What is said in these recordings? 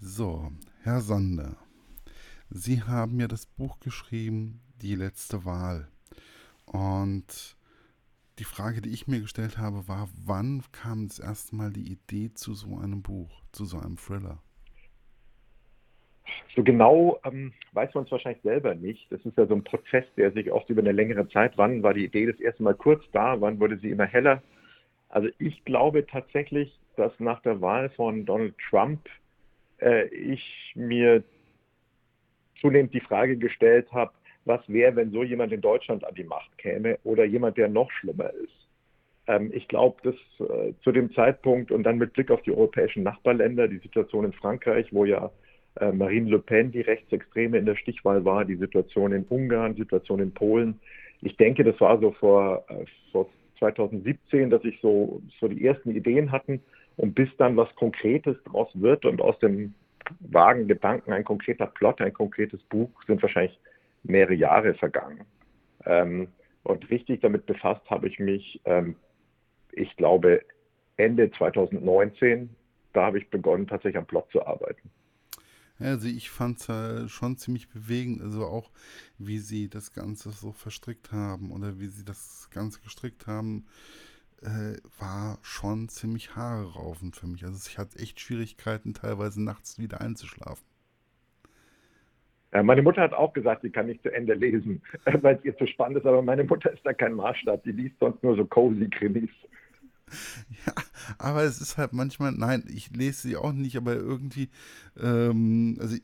So, Herr Sander, Sie haben ja das Buch geschrieben, Die letzte Wahl. Und die Frage, die ich mir gestellt habe, war, wann kam das erste Mal die Idee zu so einem Buch, zu so einem Thriller? So genau weiß man es wahrscheinlich selber nicht. Das ist ja so ein Prozess, der sich oft über eine längere Zeit, wann war die Idee das erste Mal kurz da, wann wurde sie immer heller? Also ich glaube tatsächlich, dass nach der Wahl von Donald Trump ich mir zunehmend die Frage gestellt habe, was wäre, wenn so jemand in Deutschland an die Macht käme oder jemand, der noch schlimmer ist. Ich glaube, dass zu dem Zeitpunkt und dann mit Blick auf die europäischen Nachbarländer, die Situation in Frankreich, wo ja Marine Le Pen die Rechtsextreme in der Stichwahl war, die Situation in Ungarn, die Situation in Polen. Ich denke, das war so vor 2017, dass ich so die ersten Ideen hatten und bis dann was Konkretes draus wird und aus dem vagen Gedanken ein konkreter Plot, ein konkretes Buch, sind wahrscheinlich mehrere Jahre vergangen. Und richtig damit befasst habe ich mich, ich glaube, Ende 2019, da habe ich begonnen, tatsächlich am Plot zu arbeiten. Also ich fand es ja schon ziemlich bewegend, also auch wie sie das Ganze so verstrickt haben oder wie sie das Ganze gestrickt haben, war schon ziemlich haareraufend für mich. Also ich hatte echt Schwierigkeiten, teilweise nachts wieder einzuschlafen. Ja, meine Mutter hat auch gesagt, sie kann nicht zu Ende lesen, weil es ihr zu spannend ist, aber meine Mutter ist da kein Maßstab, die liest sonst nur so Cozy-Krimis. Ja, aber es ist halt manchmal, nein, ich lese sie auch nicht, aber irgendwie, also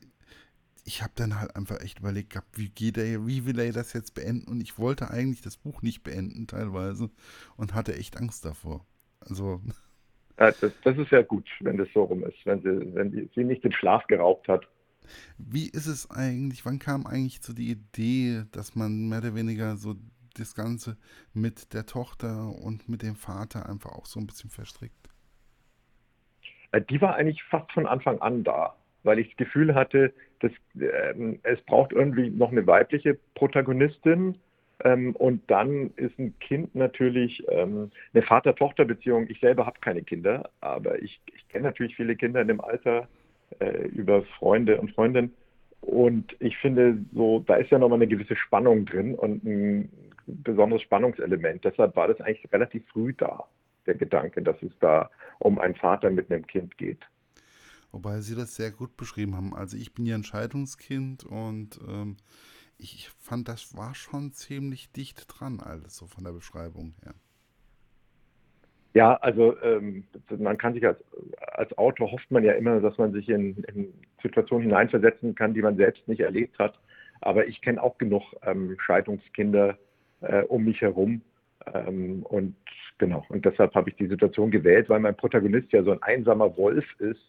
ich habe dann halt einfach echt überlegt gehabt, wie will er das jetzt beenden? Und ich wollte eigentlich das Buch nicht beenden teilweise und hatte echt Angst davor. Also ja, das ist ja gut, wenn das so rum ist, wenn sie nicht den Schlaf geraubt hat. Wie ist es eigentlich, wann kam eigentlich so die Idee, dass man mehr oder weniger so das Ganze mit der Tochter und mit dem Vater einfach auch so ein bisschen verstrickt? Die war eigentlich fast von Anfang an da, weil ich das Gefühl hatte, dass es braucht irgendwie noch eine weibliche Protagonistin und dann ist ein Kind natürlich eine Vater-Tochter-Beziehung. Ich selber habe keine Kinder, aber ich kenne natürlich viele Kinder in dem Alter über Freunde und Freundinnen und ich finde, so da ist ja nochmal eine gewisse Spannung drin und ein besonderes Spannungselement. Deshalb war das eigentlich relativ früh da, der Gedanke, dass es da um einen Vater mit einem Kind geht. Wobei Sie das sehr gut beschrieben haben. Also ich bin ja ein Scheidungskind und ich fand, das war schon ziemlich dicht dran alles, so von der Beschreibung her. Ja, also man kann sich als Autor, hofft man ja immer, dass man sich in Situationen hineinversetzen kann, die man selbst nicht erlebt hat. Aber ich kenne auch genug Scheidungskinder um mich herum. Und genau, und deshalb habe ich die Situation gewählt, weil mein Protagonist ja so ein einsamer Wolf ist.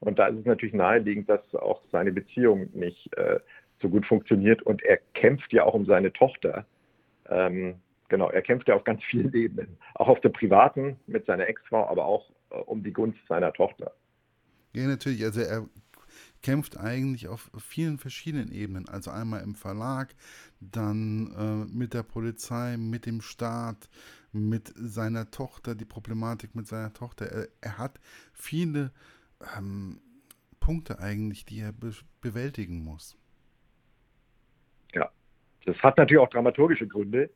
Und da ist es natürlich naheliegend, dass auch seine Beziehung nicht so gut funktioniert. Und er kämpft ja auch um seine Tochter. Genau, er kämpft ja auf ganz vielen Ebenen. Auch auf der privaten mit seiner Ex-Frau, aber auch um die Gunst seiner Tochter. Ja, natürlich. Also er kämpft eigentlich auf vielen verschiedenen Ebenen. Also einmal im Verlag, dann mit der Polizei, mit dem Staat, mit seiner Tochter, die Problematik mit seiner Tochter. Er hat viele Punkte eigentlich, die er bewältigen muss. Ja, das hat natürlich auch dramaturgische Gründe.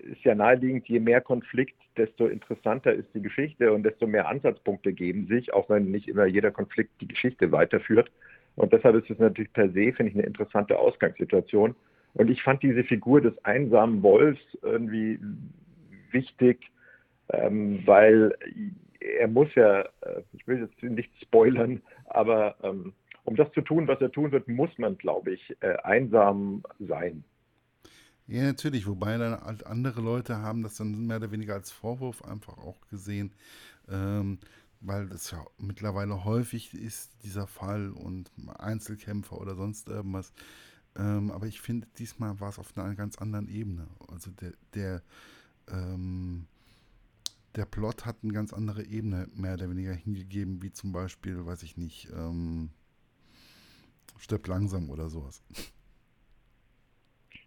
Ist ja naheliegend, je mehr Konflikt, desto interessanter ist die Geschichte und desto mehr Ansatzpunkte geben sich, auch wenn nicht immer jeder Konflikt die Geschichte weiterführt. Und deshalb ist es natürlich per se, finde ich, eine interessante Ausgangssituation. Und ich fand diese Figur des einsamen Wolfs irgendwie wichtig, weil er muss ja, ich will jetzt nicht spoilern, aber um das zu tun, was er tun wird, muss man, glaube ich, einsam sein. Ja, natürlich, wobei dann halt andere Leute haben das dann mehr oder weniger als Vorwurf einfach auch gesehen, weil das ja mittlerweile häufig ist, dieser Fall und Einzelkämpfer oder sonst irgendwas. Aber ich finde, diesmal war es auf einer ganz anderen Ebene. Also der Plot hat eine ganz andere Ebene mehr oder weniger hingegeben, wie zum Beispiel, weiß ich nicht, stirbt langsam oder sowas.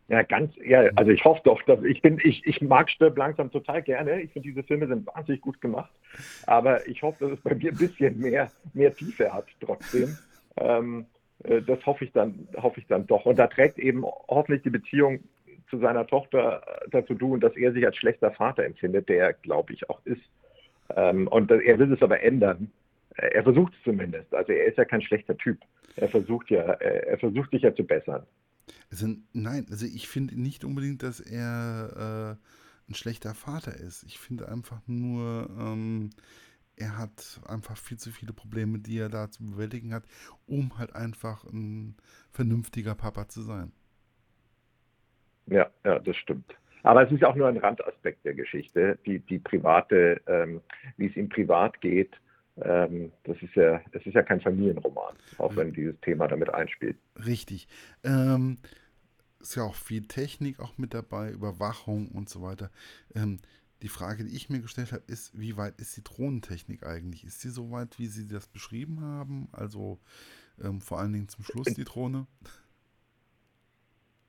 Ja, also ich hoffe doch, dass ich mag Stirb langsam total gerne. Ich finde, diese Filme sind wahnsinnig gut gemacht. Aber ich hoffe, dass es bei mir ein bisschen mehr Tiefe hat trotzdem. Das hoffe ich dann doch. Und da trägt eben hoffentlich die Beziehung zu seiner Tochter dazu tun, dass er sich als schlechter Vater empfindet, der, glaube ich, auch ist. Und er will es aber ändern. Er versucht es zumindest. Also er ist ja kein schlechter Typ. Er versucht sich ja zu bessern. Also nein, also ich finde nicht unbedingt, dass er ein schlechter Vater ist. Ich finde einfach nur, er hat einfach viel zu viele Probleme, die er da zu bewältigen hat, um halt einfach ein vernünftiger Papa zu sein. Ja, das stimmt. Aber es ist auch nur ein Randaspekt der Geschichte, die private, wie es ihm privat geht. Das ist ja kein Familienroman, auch wenn dieses Thema damit einspielt. Richtig. Ist ja auch viel Technik auch mit dabei, Überwachung und so weiter. Die Frage, die ich mir gestellt habe, ist, wie weit ist die Drohnentechnik eigentlich? Ist sie so weit, wie Sie das beschrieben haben? Also vor allen Dingen zum Schluss die Drohne?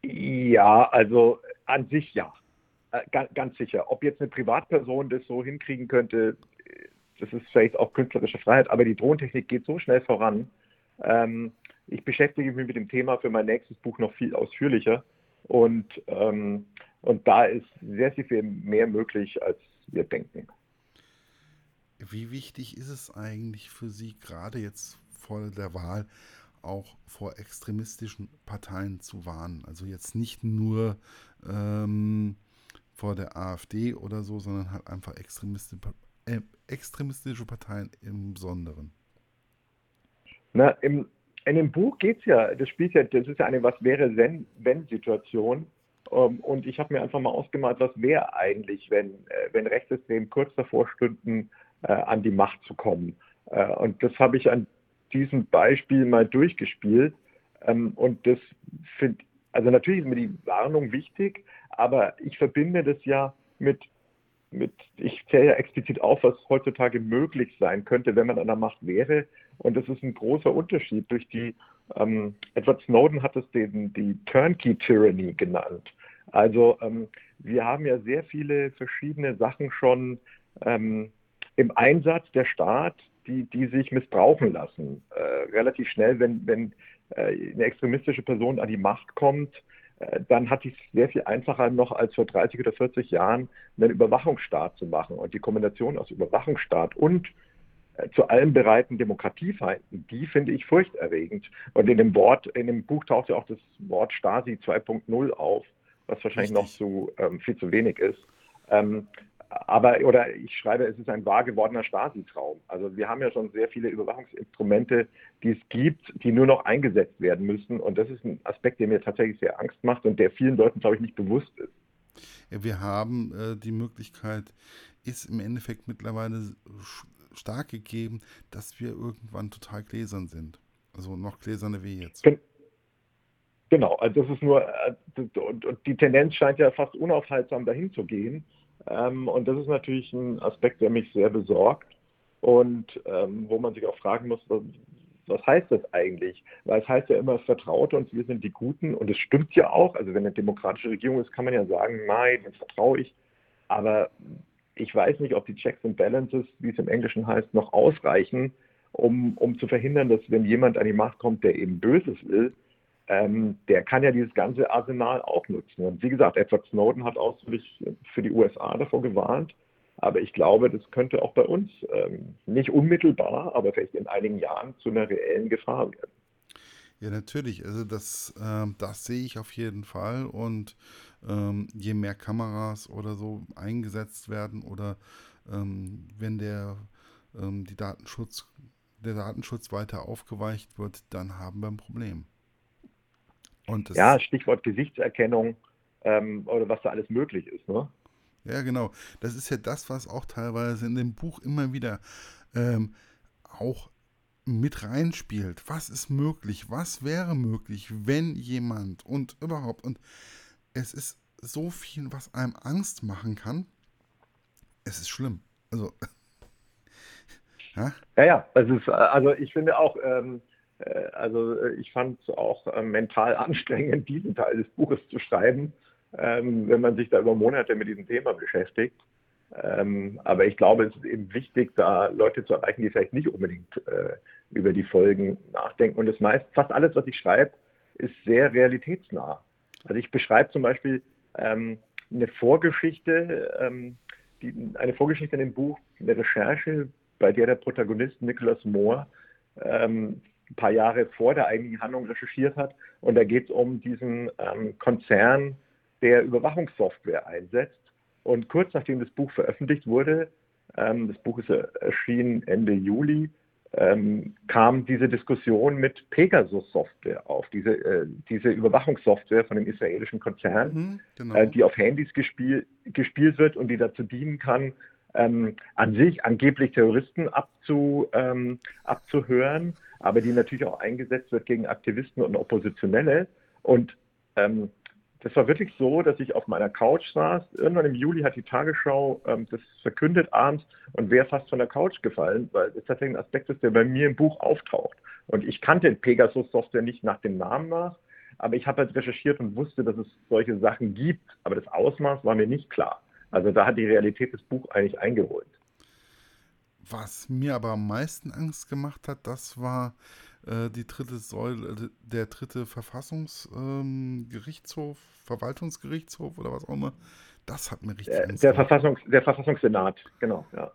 Ja, also an sich ja. Ganz sicher. Ob jetzt eine Privatperson das so hinkriegen könnte, das ist vielleicht auch künstlerische Freiheit, aber die Drohnentechnik geht so schnell voran. Ich beschäftige mich mit dem Thema für mein nächstes Buch noch viel ausführlicher und da ist sehr, sehr viel mehr möglich, als wir denken. Wie wichtig ist es eigentlich für Sie, gerade jetzt vor der Wahl, auch vor extremistischen Parteien zu warnen? Also jetzt nicht nur vor der AfD oder so, sondern halt einfach extremistische Parteien im Besonderen. Na, in dem Buch geht es ja, das ist ja eine Was-wäre-wenn-Situation. Und ich habe mir einfach mal ausgemalt, was wäre eigentlich, wenn Rechtsextremen kurz davor stünden, an die Macht zu kommen. Und das habe ich an diesem Beispiel mal durchgespielt. Und das also natürlich ist mir die Warnung wichtig, aber ich verbinde das ja ich zähle ja explizit auf, was heutzutage möglich sein könnte, wenn man an der Macht wäre. Und das ist ein großer Unterschied. Durch die Edward Snowden hat es die Turnkey Tyranny genannt. Also wir haben ja sehr viele verschiedene Sachen schon im Einsatz der Staat, die sich missbrauchen lassen. Relativ schnell, wenn eine extremistische Person an die Macht kommt, dann hat es sehr viel einfacher noch als vor 30 oder 40 Jahren einen Überwachungsstaat zu machen. Und die Kombination aus Überwachungsstaat und zu allem bereiten Demokratiefeinden, die finde ich furchterregend. Und in dem Buch taucht ja auch das Wort Stasi 2.0 auf, was wahrscheinlich noch so viel zu wenig ist. Oder ich schreibe, es ist ein wahr gewordener Stasi-Traum. Also wir haben ja schon sehr viele Überwachungsinstrumente, die es gibt, die nur noch eingesetzt werden müssen. Und das ist ein Aspekt, der mir tatsächlich sehr Angst macht und der vielen Leuten, glaube ich, nicht bewusst ist. Ja, wir haben die Möglichkeit, ist im Endeffekt mittlerweile stark gegeben, dass wir irgendwann total gläsern sind. Also noch gläserner wie jetzt. Genau, also das ist und die Tendenz scheint ja fast unaufhaltsam dahin zu gehen. Und das ist natürlich ein Aspekt, der mich sehr besorgt und wo man sich auch fragen muss, was heißt das eigentlich? Weil es heißt ja immer, vertraut uns, wir sind die Guten und es stimmt ja auch. Also wenn eine demokratische Regierung ist, kann man ja sagen, nein, das vertraue ich. Aber ich weiß nicht, ob die Checks and Balances, wie es im Englischen heißt, noch ausreichen, um zu verhindern, dass wenn jemand an die Macht kommt, der eben Böses will, der kann ja dieses ganze Arsenal auch nutzen. Und wie gesagt, Edward Snowden hat ausdrücklich für die USA davor gewarnt. Aber ich glaube, das könnte auch bei uns nicht unmittelbar, aber vielleicht in einigen Jahren zu einer reellen Gefahr werden. Ja, natürlich. Also das sehe ich auf jeden Fall. Und je mehr Kameras oder so eingesetzt werden oder wenn der Datenschutz weiter aufgeweicht wird, dann haben wir ein Problem. Ja, Stichwort Gesichtserkennung oder was da alles möglich ist, ne? Ja, genau. Das ist ja das, was auch teilweise in dem Buch immer wieder auch mit reinspielt. Was ist möglich? Was wäre möglich, wenn jemand und überhaupt? Und es ist so viel, was einem Angst machen kann. Es ist schlimm. Also, ja, ich finde auch... Also ich fand es auch mental anstrengend, diesen Teil des Buches zu schreiben, wenn man sich da über Monate mit diesem Thema beschäftigt. Aber ich glaube, es ist eben wichtig, da Leute zu erreichen, die vielleicht nicht unbedingt über die Folgen nachdenken. Und das meiste, fast alles, was ich schreibe, ist sehr realitätsnah. Also ich beschreibe zum Beispiel eine Vorgeschichte in dem Buch, eine Recherche, bei der der Protagonist Nicholas Moor ein paar Jahre vor der eigentlichen Handlung recherchiert hat. Und da geht es um diesen Konzern, der Überwachungssoftware einsetzt. Und kurz nachdem das Buch veröffentlicht wurde, das Buch ist erschienen Ende Juli, kam diese Diskussion mit Pegasus-Software auf, diese Überwachungssoftware von dem israelischen Konzern, die auf Handys gespielt wird und die dazu dienen kann, an sich angeblich Terroristen abzuhören, aber die natürlich auch eingesetzt wird gegen Aktivisten und Oppositionelle. Und das war wirklich so, dass ich auf meiner Couch saß. Irgendwann im Juli hat die Tagesschau das verkündet abends und wäre fast von der Couch gefallen, weil das tatsächlich ein Aspekt ist, der bei mir im Buch auftaucht. Und ich kannte Pegasus-Software nicht nach dem Namen nach, aber ich habe halt recherchiert und wusste, dass es solche Sachen gibt. Aber das Ausmaß war mir nicht klar. Also da hat die Realität das Buch eigentlich eingeholt. Was mir aber am meisten Angst gemacht hat, das war die dritte Säule, der dritte Verwaltungsgerichtshof oder was auch immer. Das hat mir richtig Angst gemacht. Der Verfassungssenat, genau, ja.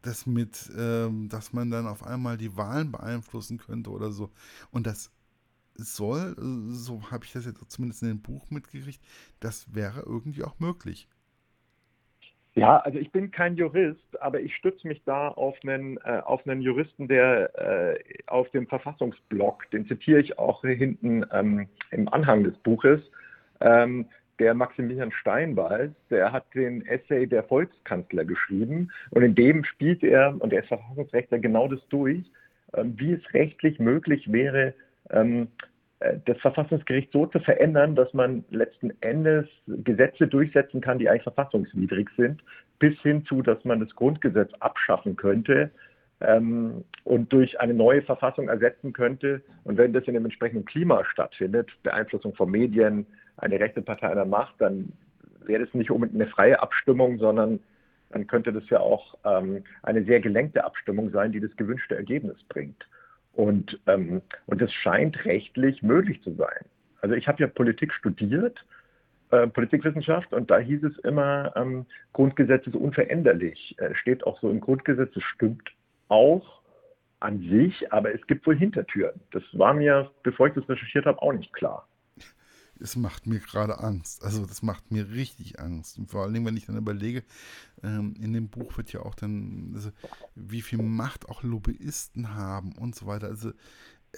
Das mit, dass man dann auf einmal die Wahlen beeinflussen könnte oder so. Und das soll, so habe ich das jetzt zumindest in dem Buch mitgekriegt, das wäre irgendwie auch möglich. Ja, also ich bin kein Jurist, aber ich stütze mich da auf einen Juristen, der auf dem Verfassungsblog, den zitiere ich auch hinten im Anhang des Buches, der Maximilian Steinwald, der hat den Essay Der Volkskanzler geschrieben und in dem spielt er, und er ist Verfassungsrechtler, genau das durch, wie es rechtlich möglich wäre, das Verfassungsgericht so zu verändern, dass man letzten Endes Gesetze durchsetzen kann, die eigentlich verfassungswidrig sind, bis hin zu, dass man das Grundgesetz abschaffen könnte und durch eine neue Verfassung ersetzen könnte. Und wenn das in dem entsprechenden Klima stattfindet, Beeinflussung von Medien, eine rechte Partei an der Macht, dann wäre das nicht unbedingt eine freie Abstimmung, sondern dann könnte das ja auch eine sehr gelenkte Abstimmung sein, die das gewünschte Ergebnis bringt. Und es scheint rechtlich möglich zu sein. Also ich habe ja Politik studiert, Politikwissenschaft, und da hieß es immer, Grundgesetz ist unveränderlich. Steht auch so im Grundgesetz, es stimmt auch an sich, aber es gibt wohl Hintertüren. Das war mir, bevor ich das recherchiert habe, auch nicht klar. Es macht mir gerade Angst. Also das macht mir richtig Angst. Und vor allen Dingen, wenn ich dann überlege, in dem Buch wird ja auch dann, also wie viel Macht auch Lobbyisten haben und so weiter. Also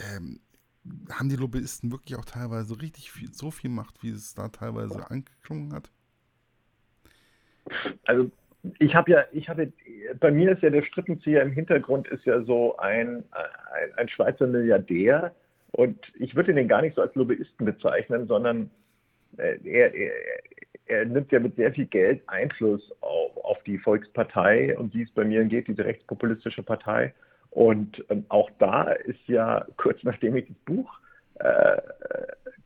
haben die Lobbyisten wirklich auch teilweise richtig viel, so viel Macht, wie es da teilweise angeklungen hat? Also bei mir ist ja der Strippenzieher im Hintergrund ist ja so ein Schweizer Milliardär. Und ich würde den gar nicht so als Lobbyisten bezeichnen, sondern er nimmt ja mit sehr viel Geld Einfluss auf die Volkspartei, um die es bei mir geht, diese rechtspopulistische Partei. Und auch da ist ja, kurz nachdem ich das Buch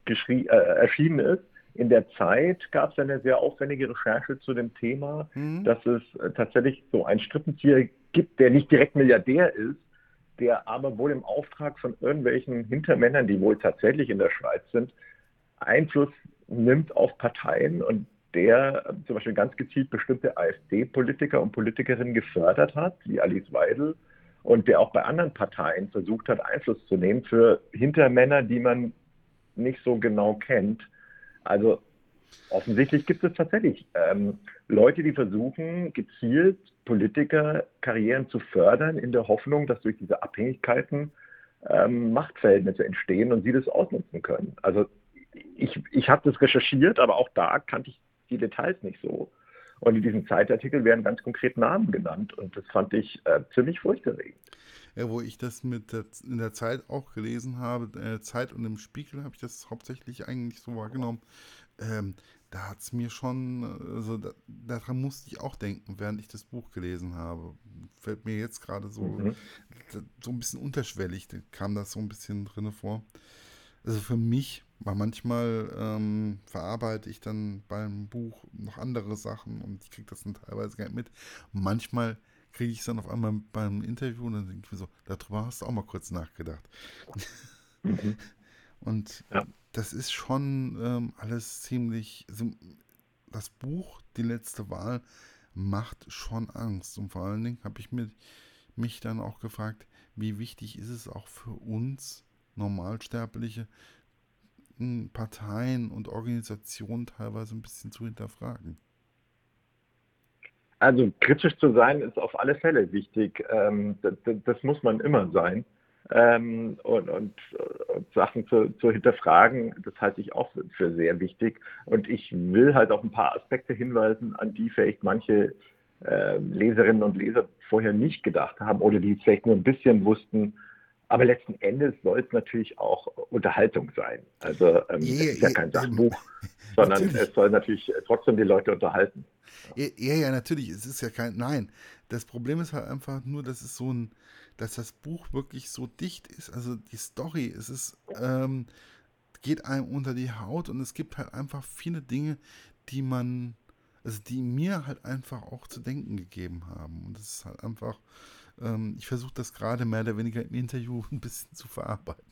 erschienen ist, in der Zeit gab es eine sehr aufwendige Recherche zu dem Thema, dass es tatsächlich so einen Strippenzieher gibt, der nicht direkt Milliardär ist, der aber wohl im Auftrag von irgendwelchen Hintermännern, die wohl tatsächlich in der Schweiz sind, Einfluss nimmt auf Parteien und der zum Beispiel ganz gezielt bestimmte AfD-Politiker und Politikerinnen gefördert hat, wie Alice Weidel, und der auch bei anderen Parteien versucht hat, Einfluss zu nehmen für Hintermänner, die man nicht so genau kennt. Also offensichtlich gibt es tatsächlich Leute, die versuchen, gezielt Politikerkarrieren zu fördern, in der Hoffnung, dass durch diese Abhängigkeiten Machtverhältnisse entstehen und sie das ausnutzen können. Also ich habe das recherchiert, aber auch da kannte ich die Details nicht so. Und in diesem Zeitartikel werden ganz konkret Namen genannt und das fand ich ziemlich furchterregend. Ja, wo ich das in der Zeit auch gelesen habe, Zeit und im Spiegel habe ich das hauptsächlich eigentlich so wahrgenommen. da hat es mir schon, also daran musste ich auch denken, während ich das Buch gelesen habe. Fällt mir jetzt gerade so, so ein bisschen unterschwellig, kam das so ein bisschen drin vor. Also für mich, weil manchmal verarbeite ich dann beim Buch noch andere Sachen und ich kriege das dann teilweise gar nicht mit. Und manchmal kriege ich es dann auf einmal beim Interview und dann denke ich mir so, darüber hast du auch mal kurz nachgedacht. Mhm. Und ja. Das ist schon alles ziemlich, also das Buch Die letzte Wahl macht schon Angst. Und vor allen Dingen habe ich mich dann auch gefragt, wie wichtig ist es auch für uns Normalsterbliche, Parteien und Organisationen teilweise ein bisschen zu hinterfragen. Also kritisch zu sein ist auf alle Fälle wichtig. Das muss man immer sein. Und Sachen zu hinterfragen, das halte ich auch für sehr wichtig. Und ich will halt auf ein paar Aspekte hinweisen, an die vielleicht manche Leserinnen und Leser vorher nicht gedacht haben oder die vielleicht nur ein bisschen wussten. Aber letzten Endes soll es natürlich auch Unterhaltung sein. Also es ist ja kein Sachbuch, sondern natürlich. Es soll natürlich trotzdem die Leute unterhalten. Ja, natürlich. Es ist ja kein... Nein, das Problem ist halt einfach nur, dass das Buch wirklich so dicht ist. Also die Story, es ist, geht einem unter die Haut und es gibt halt einfach viele Dinge, die mir halt einfach auch zu denken gegeben haben. Und das ist halt einfach... ich versuche das gerade mehr oder weniger im Interview ein bisschen zu verarbeiten.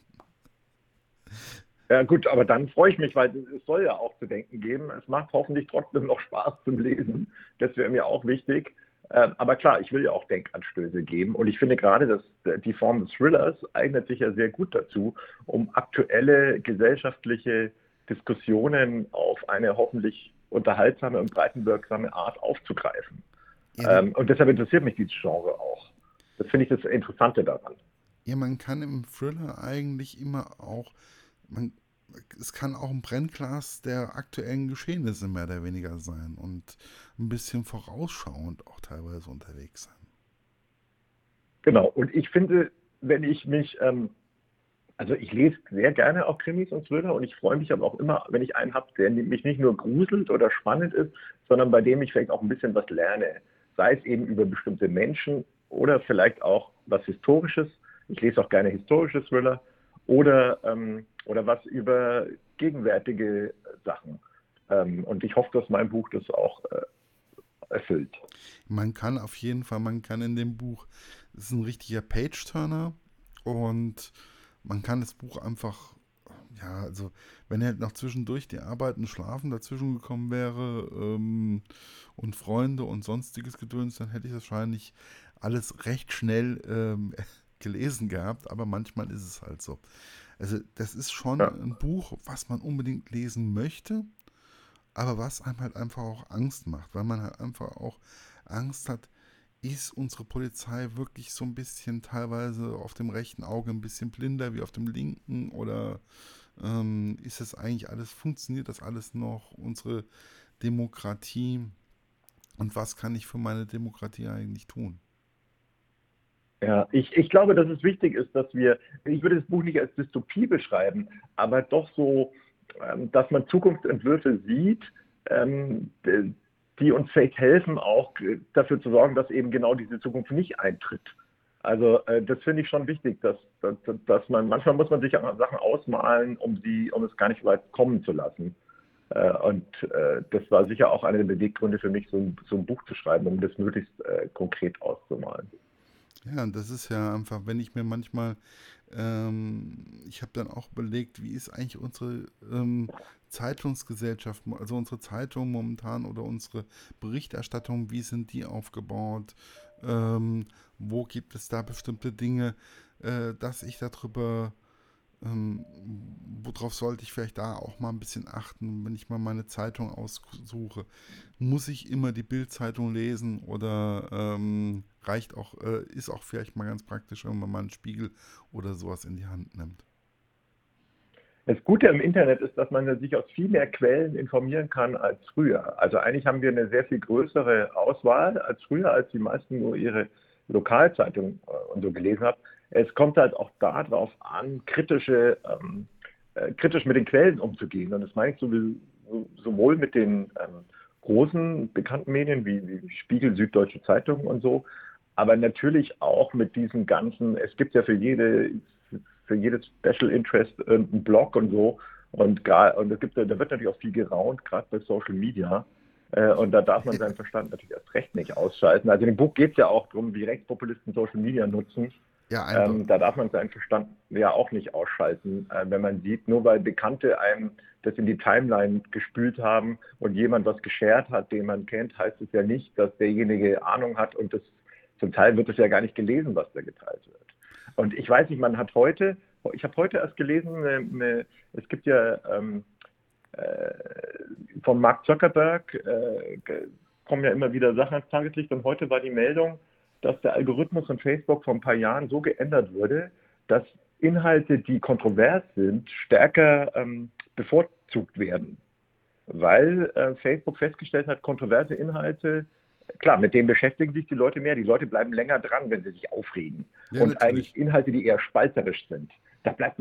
Ja gut, aber dann freue ich mich, weil es soll ja auch zu denken geben. Es macht hoffentlich trotzdem noch Spaß zum Lesen. Das wäre mir auch wichtig. Aber klar, ich will ja auch Denkanstöße geben. Und ich finde gerade, dass die Form des Thrillers eignet sich ja sehr gut dazu, um aktuelle gesellschaftliche Diskussionen auf eine hoffentlich unterhaltsame und breitenwirksame Art aufzugreifen. Ja. Und deshalb interessiert mich dieses Genre auch. Das finde ich das Interessante daran. Ja, man kann im Thriller eigentlich immer auch, es kann auch ein Brennglas der aktuellen Geschehnisse mehr oder weniger sein und ein bisschen vorausschauend auch teilweise unterwegs sein. Genau, und ich finde, wenn ich mich, also ich lese sehr gerne auch Krimis und Thriller und ich freue mich aber auch immer, wenn ich einen habe, der mich nicht nur gruselt oder spannend ist, sondern bei dem ich vielleicht auch ein bisschen was lerne. Sei es eben über bestimmte Menschen oder vielleicht auch was Historisches. Ich lese auch gerne historische Thriller oder was über gegenwärtige Sachen. Und ich hoffe, dass mein Buch das auch erfüllt. Man kann in dem Buch, es ist ein richtiger Page-Turner und man kann das Buch einfach, ja, also wenn halt noch zwischendurch die Arbeit und Schlafen dazwischen gekommen wäre und Freunde und sonstiges Gedöns, dann hätte ich wahrscheinlich alles recht schnell gelesen gehabt, aber manchmal ist es halt so. Also das ist schon ein Buch, was man unbedingt lesen möchte, aber was einem halt einfach auch Angst macht, weil man halt einfach auch Angst hat, ist unsere Polizei wirklich so ein bisschen teilweise auf dem rechten Auge ein bisschen blinder wie auf dem linken oder ist das eigentlich alles, funktioniert das alles noch, unsere Demokratie und was kann ich für meine Demokratie eigentlich tun? Ja, ich glaube, dass es wichtig ist, dass ich würde das Buch nicht als Dystopie beschreiben, aber doch so, dass man Zukunftsentwürfe sieht, die uns vielleicht helfen, auch dafür zu sorgen, dass eben genau diese Zukunft nicht eintritt. Also das finde ich schon wichtig, dass man, manchmal muss man sich Sachen ausmalen, um es gar nicht weit kommen zu lassen. Und das war sicher auch einer der Beweggründe für mich, so ein Buch zu schreiben, um das möglichst konkret auszumalen. Ja, und das ist ja einfach, wenn ich mir manchmal, ich habe dann auch überlegt, wie ist eigentlich unsere Zeitungsgesellschaft, also unsere Zeitung momentan oder unsere Berichterstattung, wie sind die aufgebaut, wo gibt es da bestimmte Dinge, dass ich darüber, worauf sollte ich vielleicht da auch mal ein bisschen achten, wenn ich mal meine Zeitung aussuche. Muss ich immer die Bild-Zeitung lesen oder reicht auch, ist auch vielleicht mal ganz praktisch, wenn man mal einen Spiegel oder sowas in die Hand nimmt? Das Gute im Internet ist, dass man sich aus viel mehr Quellen informieren kann als früher. Also eigentlich haben wir eine sehr viel größere Auswahl als früher, als die meisten nur ihre Lokalzeitung und so gelesen haben. Es kommt halt auch darauf an, kritisch mit den Quellen umzugehen. Und das meine ich so sowohl mit den großen bekannten Medien wie Spiegel, Süddeutsche Zeitung und so, aber natürlich auch mit diesen ganzen, es gibt ja für jedes Special Interest einen Blog und so, und es gibt, da wird natürlich auch viel geraunt, gerade bei Social Media, und da darf man seinen Verstand natürlich erst recht nicht ausschalten. Also in dem Buch geht es ja auch darum, wie Rechtspopulisten Social Media nutzen. Ja, da darf man seinen Verstand ja auch nicht ausschalten, wenn man sieht, nur weil Bekannte einem das in die Timeline gespült haben und jemand was geshared hat, den man kennt, heißt es ja nicht, dass derjenige Ahnung hat, und das zum Teil wird es ja gar nicht gelesen, was da geteilt wird. Und ich weiß nicht, ich habe heute erst gelesen, es gibt ja von Mark Zuckerberg kommen ja immer wieder Sachen ans Tageslicht, und heute war die Meldung, dass der Algorithmus von Facebook vor ein paar Jahren so geändert wurde, dass Inhalte, die kontrovers sind, stärker bevorzugt werden. Weil Facebook festgestellt hat, kontroverse Inhalte, klar, mit denen beschäftigen sich die Leute mehr, die Leute bleiben länger dran, wenn sie sich aufregen. Ja, und natürlich eigentlich Inhalte, die eher spalterisch sind, da regt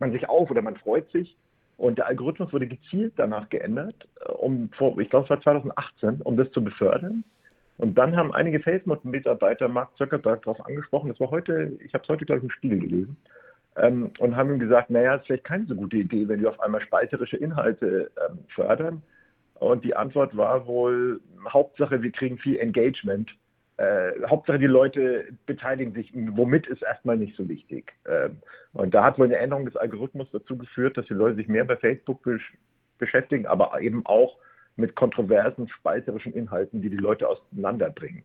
man sich auf oder man freut sich. Und der Algorithmus wurde gezielt danach geändert, ich glaube es war 2018, um das zu befördern. Und dann haben einige Facebook-Mitarbeiter Mark Zuckerberg darauf angesprochen, das war heute, ich habe es heute, glaube ich, im Spiegel gelesen, und haben ihm gesagt, naja, ist vielleicht keine so gute Idee, wenn wir auf einmal spalterische Inhalte fördern. Und die Antwort war wohl, Hauptsache, wir kriegen viel Engagement. Hauptsache, die Leute beteiligen sich, womit ist erstmal nicht so wichtig. Und da hat wohl eine Änderung des Algorithmus dazu geführt, dass die Leute sich mehr bei Facebook beschäftigen, aber eben auch mit kontroversen, spalterischen Inhalten, die Leute auseinanderbringen.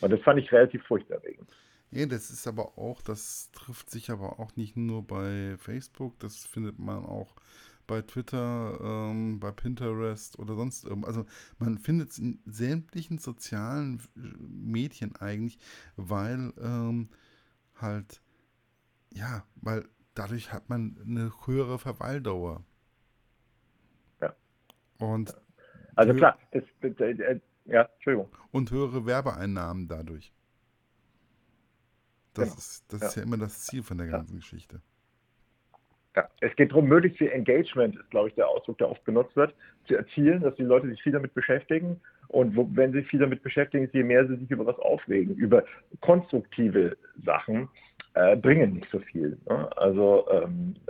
Und das fand ich relativ furchterregend. Ja, das trifft sich aber auch nicht nur bei Facebook, das findet man auch bei Twitter, bei Pinterest oder sonst irgendwo. Also man findet es in sämtlichen sozialen Medien eigentlich, weil weil dadurch hat man eine höhere Verweildauer. Ja. Und also klar, Entschuldigung. Und höhere Werbeeinnahmen dadurch. Das ist ja immer das Ziel von der ganzen Geschichte. Ja, es geht darum, möglichst viel Engagement, ist, glaube ich, der Ausdruck, der oft benutzt wird, zu erzielen, dass die Leute sich viel damit beschäftigen. Und wenn sie sich viel damit beschäftigen, je mehr sie sich über was aufregen, über konstruktive Sachen, bringen nicht so viel. Ne? Also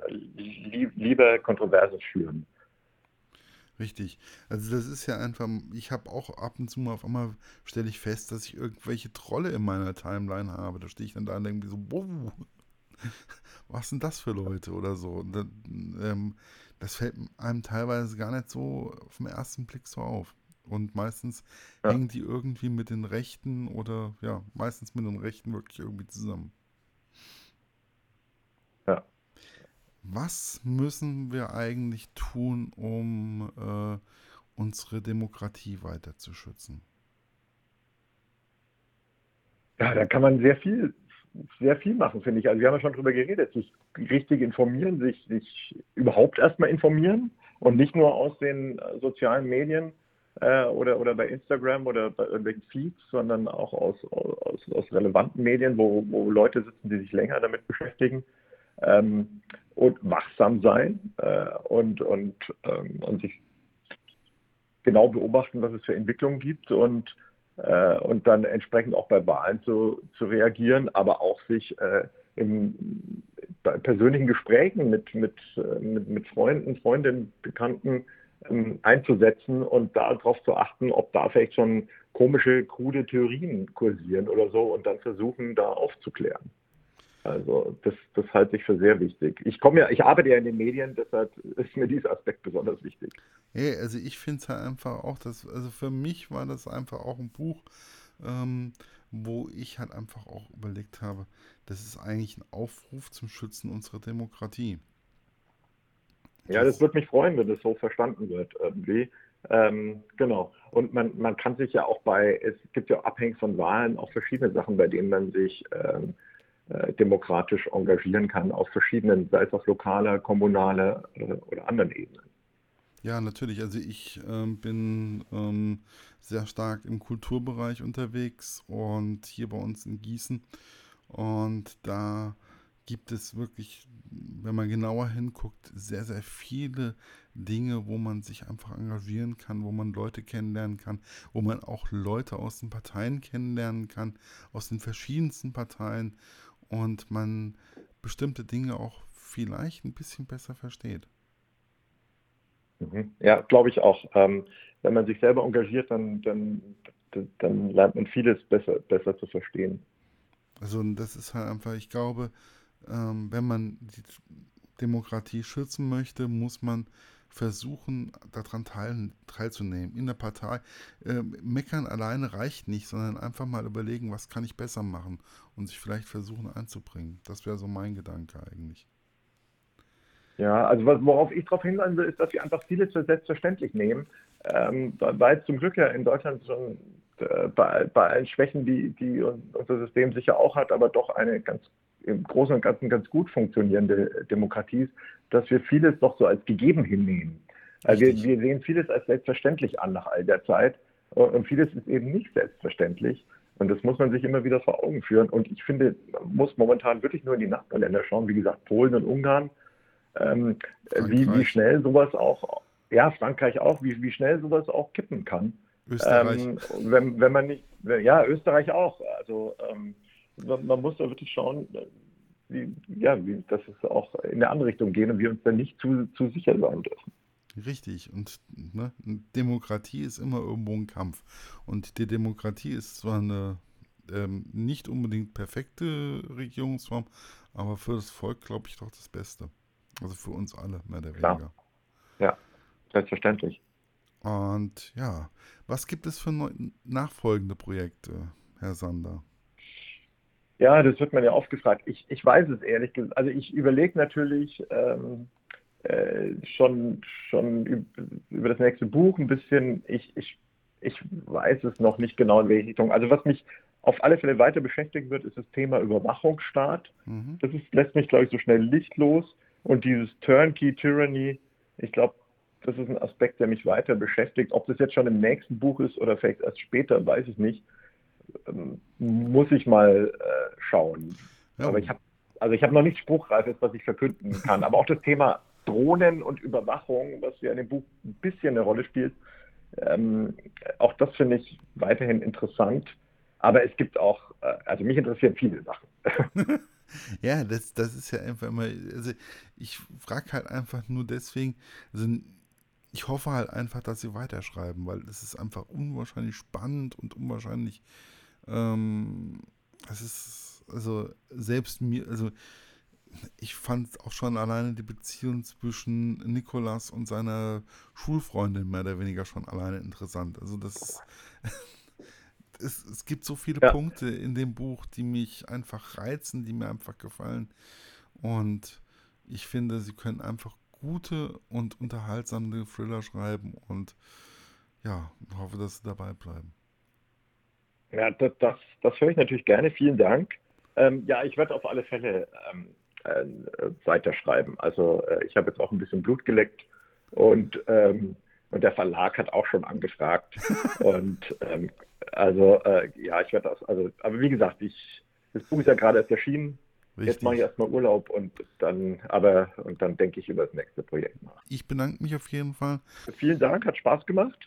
lieber Kontroverse schüren. Richtig. Also das ist ja einfach, ich habe auch ab und zu mal auf einmal, stelle ich fest, dass ich irgendwelche Trolle in meiner Timeline habe. Da stehe ich dann da und denke so, wow, was sind das für Leute oder so. Und dann, das fällt einem teilweise gar nicht so auf den ersten Blick so auf. Und meistens hängen die irgendwie mit den Rechten oder meistens mit den Rechten wirklich irgendwie zusammen. Ja. Was müssen wir eigentlich tun, um unsere Demokratie weiter zu schützen? Ja, da kann man sehr viel machen, finde ich. Also wir haben ja schon drüber geredet, sich richtig informieren, sich überhaupt erstmal informieren und nicht nur aus den sozialen Medien oder bei Instagram oder bei irgendwelchen Feeds, sondern auch aus relevanten Medien, wo Leute sitzen, die sich länger damit beschäftigen. Und wachsam sein und sich genau beobachten, was es für Entwicklungen gibt und dann entsprechend auch bei Wahlen zu reagieren, aber auch sich bei persönlichen Gesprächen mit Freunden, Freundinnen, Bekannten einzusetzen und darauf zu achten, ob da vielleicht schon komische, krude Theorien kursieren oder so und dann versuchen, da aufzuklären. Also das halte ich für sehr wichtig. Ich arbeite ja in den Medien, deshalb ist mir dieser Aspekt besonders wichtig. Hey, also ich finde es halt einfach auch, also für mich war das einfach auch ein Buch, wo ich halt einfach auch überlegt habe, das ist eigentlich ein Aufruf zum Schützen unserer Demokratie. Ja, das würde mich freuen, wenn das so verstanden wird irgendwie. Genau. Und man kann sich ja auch es gibt ja abhängig von Wahlen auch verschiedene Sachen, bei denen man sich demokratisch engagieren kann, auf verschiedenen, sei es auf lokaler, kommunaler oder anderen Ebenen. Ja, natürlich. Also ich bin sehr stark im Kulturbereich unterwegs und hier bei uns in Gießen. Und da gibt es wirklich wenn man genauer hinguckt, sehr, sehr viele Dinge, wo man sich einfach engagieren kann, wo man Leute kennenlernen kann, wo man auch Leute aus den Parteien kennenlernen kann, aus den verschiedensten Parteien, und man bestimmte Dinge auch vielleicht ein bisschen besser versteht. Ja, glaube ich auch. Wenn man sich selber engagiert, dann lernt man vieles besser zu verstehen. Also das ist halt einfach, ich glaube, wenn man die Demokratie schützen möchte, muss man versuchen, daran teilzunehmen. In der Partei meckern alleine reicht nicht, sondern einfach mal überlegen, was kann ich besser machen und sich vielleicht versuchen einzubringen. Das wäre so mein Gedanke eigentlich. Ja, also worauf ich darauf hinweisen will, ist, dass wir einfach vieles für selbstverständlich nehmen, weil es zum Glück ja in Deutschland schon bei allen Schwächen, die unser System sicher auch hat, aber doch eine ganz im Großen und Ganzen ganz gut funktionierende Demokratie ist, dass wir vieles doch so als gegeben hinnehmen. Also wir sehen vieles als selbstverständlich an nach all der Zeit, und vieles ist eben nicht selbstverständlich. Und das muss man sich immer wieder vor Augen führen. Und ich finde, man muss momentan wirklich nur in die Nachbarländer schauen, wie gesagt, Polen und Ungarn, wie schnell sowas auch, ja, Frankreich auch, wie schnell sowas auch kippen kann. Österreich. Wenn man nicht, ja, Österreich auch. Also man muss da wirklich schauen, dass es auch in eine andere Richtung geht und wir uns dann nicht zu sicher sein dürfen. Richtig. Und ne, Demokratie ist immer irgendwo ein Kampf. Und die Demokratie ist zwar eine nicht unbedingt perfekte Regierungsform, aber für das Volk, glaube ich, doch das Beste. Also für uns alle, mehr oder weniger. Ja, selbstverständlich. Und ja, was gibt es für nachfolgende Projekte, Herr Sander? Ja, das wird man ja oft gefragt. Ich weiß es ehrlich gesagt. Also ich überlege natürlich schon über das nächste Buch ein bisschen. Ich weiß es noch nicht genau, in welche Richtung. Also was mich auf alle Fälle weiter beschäftigen wird, ist das Thema Überwachungsstaat. Mhm. Das lässt mich, glaube ich, so schnell lichtlos. Und dieses Turnkey Tyranny, ich glaube, das ist ein Aspekt, der mich weiter beschäftigt. Ob das jetzt schon im nächsten Buch ist oder vielleicht erst später, weiß ich nicht. Muss ich mal schauen. Ja. Aber ich habe noch nichts Spruchreifes, was ich verkünden kann. Aber auch das Thema Drohnen und Überwachung, was ja in dem Buch ein bisschen eine Rolle spielt, auch das finde ich weiterhin interessant. Aber es gibt auch, also mich interessieren viele Sachen. Ja, das ist ja einfach immer, also ich frage halt einfach nur deswegen, also ich hoffe halt einfach, dass sie weiterschreiben, weil es ist einfach unwahrscheinlich spannend und unwahrscheinlich, es ist, also selbst mir, also ich fand auch schon alleine die Beziehung zwischen Nicholas und seiner Schulfreundin mehr oder weniger schon alleine interessant, also das Es gibt so viele Punkte in dem Buch, die mich einfach reizen, die mir einfach gefallen. Und ich finde, sie können einfach gute und unterhaltsame Thriller schreiben. Und ja, hoffe, dass sie dabei bleiben. Ja, das höre ich natürlich gerne. Vielen Dank. Ja, ich werde auf alle Fälle weiterschreiben. Also ich habe jetzt auch ein bisschen Blut geleckt und der Verlag hat auch schon angefragt. Und ich werde das, aber wie gesagt, das Buch ist ja gerade erst erschienen. Richtig. Jetzt mache ich erstmal Urlaub und dann denke ich über das nächste Projekt nach. Ich bedanke mich auf jeden Fall. Vielen Dank, hat Spaß gemacht.